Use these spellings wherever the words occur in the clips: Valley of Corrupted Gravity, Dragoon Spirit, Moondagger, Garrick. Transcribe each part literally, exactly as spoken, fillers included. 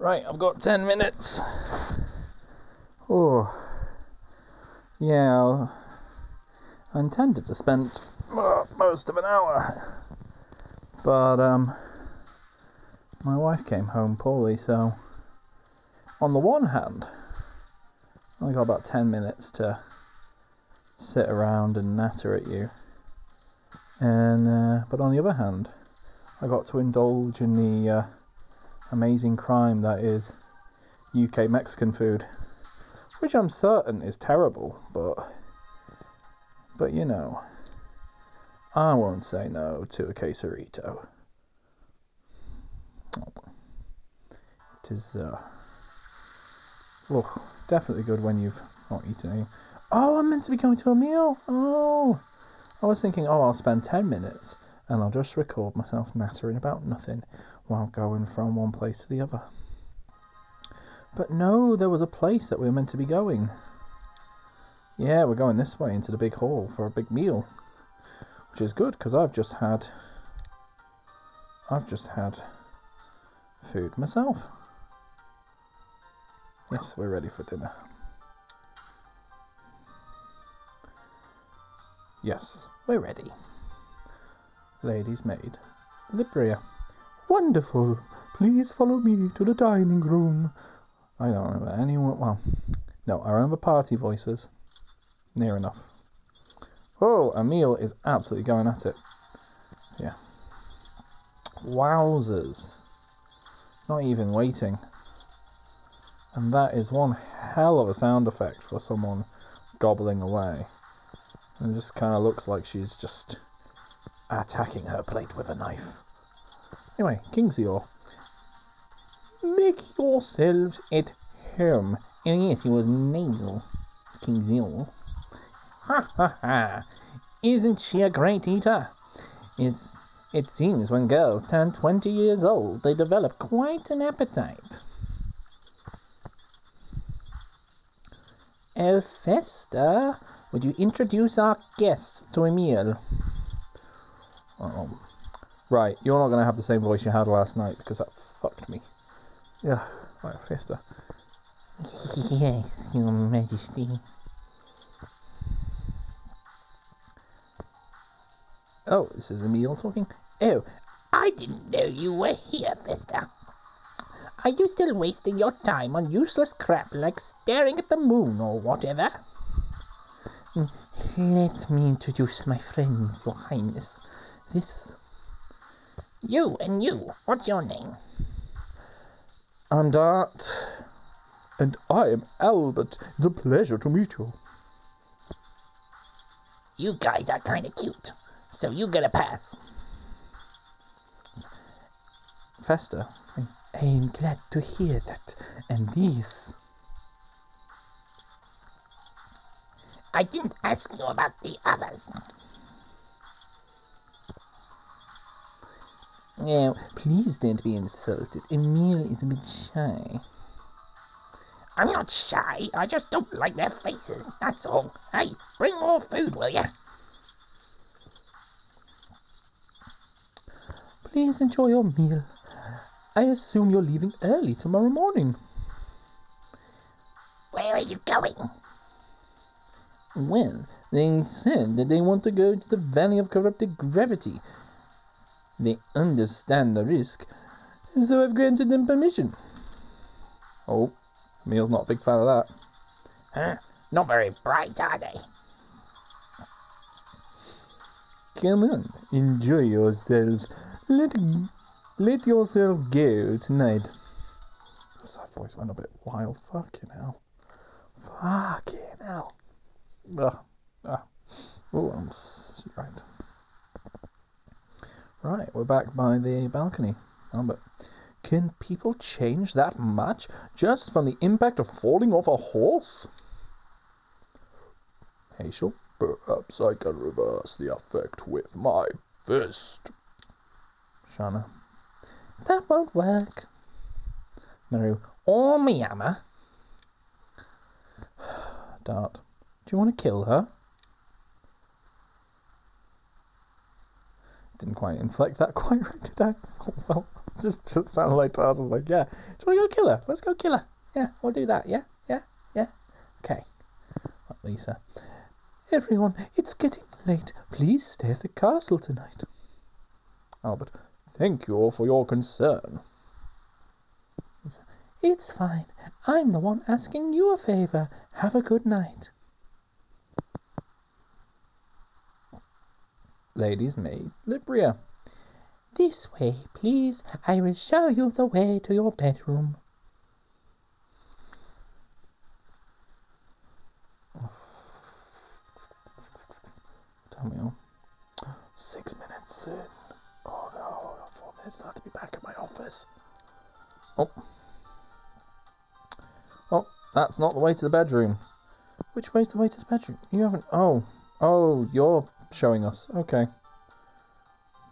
Right, I've got ten minutes. Oh, yeah, I intended to spend most of an hour, but um, my wife came home poorly, so on the one hand, I only got about ten minutes to sit around and natter at you, and uh, but on the other hand, I got to indulge in the uh, amazing crime that is U K Mexican food, which I'm certain is terrible, but, but you know, I won't say no to a quesarito. It is, uh, oh, definitely good when you've not eaten anything. Oh, I'm meant to be going to a meal. Oh, I was thinking, oh, I'll spend ten minutes and I'll just record myself nattering about nothing while going from one place to the other. But no, there was a place that we were meant to be going. Yeah, we're going this way into the big hall for a big meal, which is good because I've just had, I've just had food myself. Yes, we're ready for dinner. Yes, we're ready. Lady's maid, Libria. Wonderful. Please follow me to the dining room. I don't remember anyone. Well, no, I remember party voices. Near enough. Oh, Emil is absolutely going at it. Yeah. Wowzers. Not even waiting. And that is one hell of a sound effect for someone gobbling away. And it just kind of looks like she's just attacking her plate with a knife. Anyway, Kingseor. Make yourselves at home. And yes, it was Nasal. Kingseor. Ha ha ha. Isn't she a great eater? It's, it seems when girls turn twenty years old, they develop quite an appetite. El Festa, would you introduce our guests to Emil? Um, right, you're not going to have the same voice you had last night because that fucked me. Yeah, right, Festa. Yes, Your Majesty. Oh, this is Emil talking. Oh, I didn't know you were here, Festa. Are you still wasting your time on useless crap like staring at the moon or whatever? Let me introduce my friends, Your Highness. This... You and you, what's your name? And Art. And I am Albert. It's a pleasure to meet you. You guys are kind of cute, so you get a pass. Festa. I am glad to hear that. And these... I didn't ask you about the others. Now, please don't be insulted. Emil is a bit shy. I'm not shy. I just don't like their faces. That's all. Hey, bring more food, will ya? Please enjoy your meal. I assume you're leaving early tomorrow morning. Where are you going? Well, they said that they want to go to the Valley of Corrupted Gravity. They understand the risk, so I've granted them permission. Oh, Emil's not a big fan of that. Huh? Not very bright, are they? Come on, enjoy yourselves. Let let yourself go tonight. That voice went a bit wild. Fucking hell. Fucking hell. Ugh. Ah. Oh, I'm right. Right, we're back by the balcony. Albert. Can people change that much just from the impact of falling off a horse? Hazel. Perhaps I can reverse the effect with my fist. Shana. That won't work. Meru. Or Miyama. Dart. Do you want to kill her? Didn't quite inflect that quite right, did I? just, just sounded like Tars was like, yeah, do you want to go kill her? Let's go kill her. Yeah, we'll do that. Yeah, yeah, yeah. Okay. Right, Lisa. Everyone, it's getting late. Please stay at the castle tonight. Albert, thank you all for your concern. Lisa, it's fine. I'm the one asking you a favour. Have a good night. Ladies' maid, Libria. This way, please. I will show you the way to your bedroom. Tell me all. Six minutes in. Oh no, four minutes. I have to be back at my office. Oh. Oh, that's not the way to the bedroom. Which way's the way to the bedroom? You haven't. Oh. Oh, you're showing us. Okay.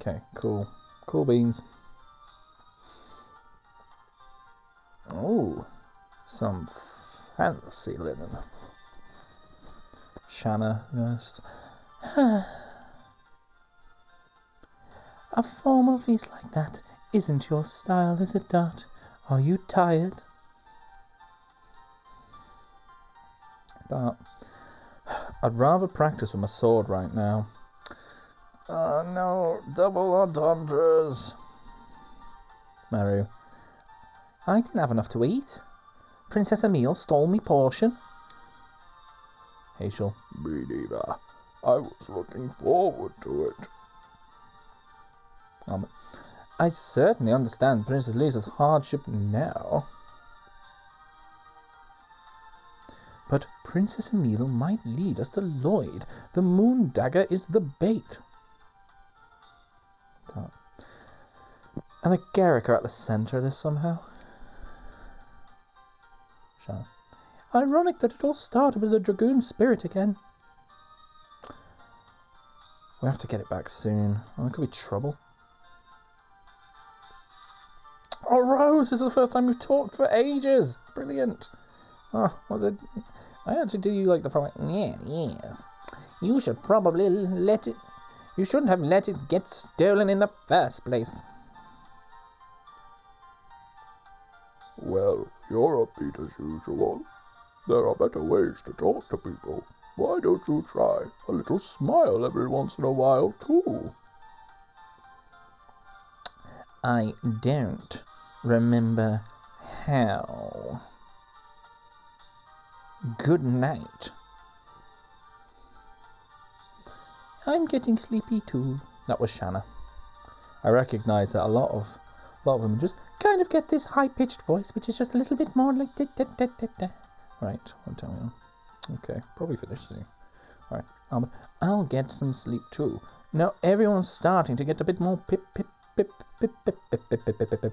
Okay, cool. Cool beans. Oh, some fancy linen. Shanna. Yes. A formal feast like that isn't your style, is it, Dart? Are you tired? Dart. I'd rather practice with my sword right now. Oh no, double entendres. Maru. I didn't have enough to eat. Princess Emile stole me portion. Hazel. Me neither. I was looking forward to it. Um, I certainly understand Princess Lisa's hardship now. But Princess Emile might lead us to Lloyd. The Moondagger is the bait. Oh. And the Garrick are at the centre of this somehow. Shall I? Ironic that it all started with the Dragoon Spirit again. We have to get it back soon. Oh, it could be trouble. Oh, Rose! This is the first time we've talked for ages! Brilliant! Oh, what did... I actually do you like the problem. Yeah, yes. You should probably let it... You shouldn't have let it get stolen in the first place. Well, you're upbeat as usual. There are better ways to talk to people. Why don't you try a little smile every once in a while, too? I don't remember how... Good night. I'm getting sleepy too. That was Shanna. I recognise that a lot of a lot of women just kind of get this high-pitched voice, which is just a little bit more like da da da da da. Right, what time are we on? Okay, probably finished soon. All right, Albert, I'll get some sleep too. Now everyone's starting to get a bit more pip pip pip pip pip pip pip pip pip pip pip.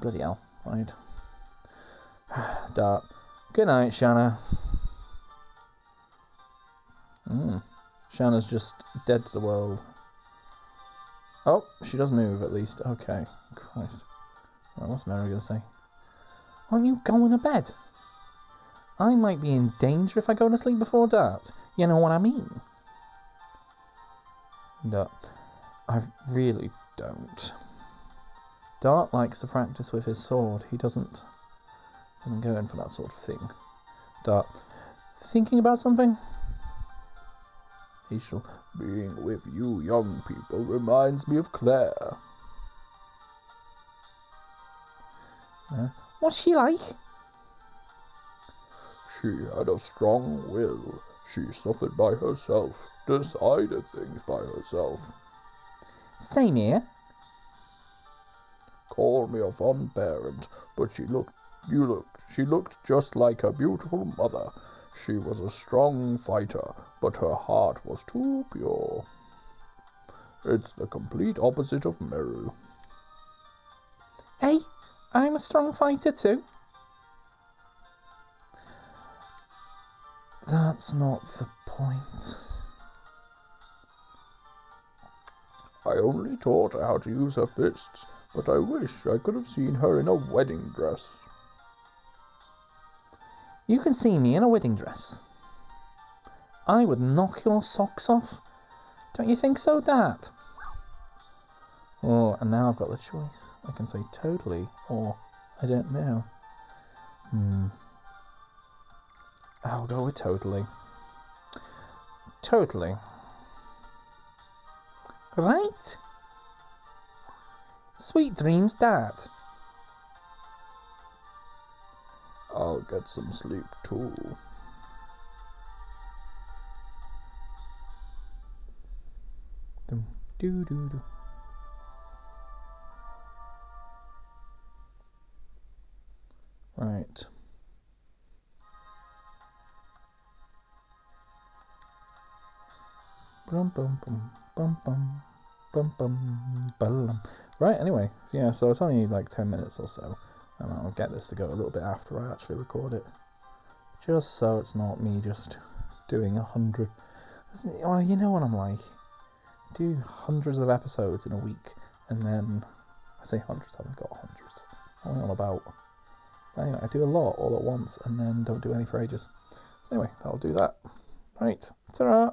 Bloody hell! Right. Dart. Good night, Shanna. Mm. Shanna's just dead to the world. Oh, she does move at least. Okay. Christ. Right, what's Mary going to say? Aren't you going to bed? I might be in danger if I go to sleep before Dart. You know what I mean? No. I really don't. Dart likes to practice with his sword. He doesn't... I'm going for that sort of thing. Dart. Thinking about something? Hazel. Being with you young people reminds me of Claire. Uh, what's she like? She had a strong will. She suffered by herself. Decided things by herself. Same here. Call me a fond parent, but she looked... You looked... She looked just like her beautiful mother. She was a strong fighter, but her heart was too pure. It's the complete opposite of Meru. Hey, I'm a strong fighter too. That's not the point. I only taught her how to use her fists, but I wish I could have seen her in a wedding dress. You can see me in a wedding dress. I would knock your socks off. Don't you think so, Dad? Oh, and now I've got the choice. I can say totally, or I don't know. Hmm. I'll go with totally. Totally. Right? Sweet dreams, Dad. I'll get some sleep too. Dum, doo, doo, doo. Right. Bum bum bum bum bum bum bum bum. Right, anyway, so yeah, so it's only like ten minutes or so, and I'll get this to go a little bit after I actually record it, just so it's not me just doing a hundred. Well, you know what I'm like. Do hundreds of episodes in a week, and then I say hundreds. I haven't got hundreds. I don't know about. But anyway, I do a lot all at once, and then don't do any for ages. Anyway, I'll do that. Right, ta-ra.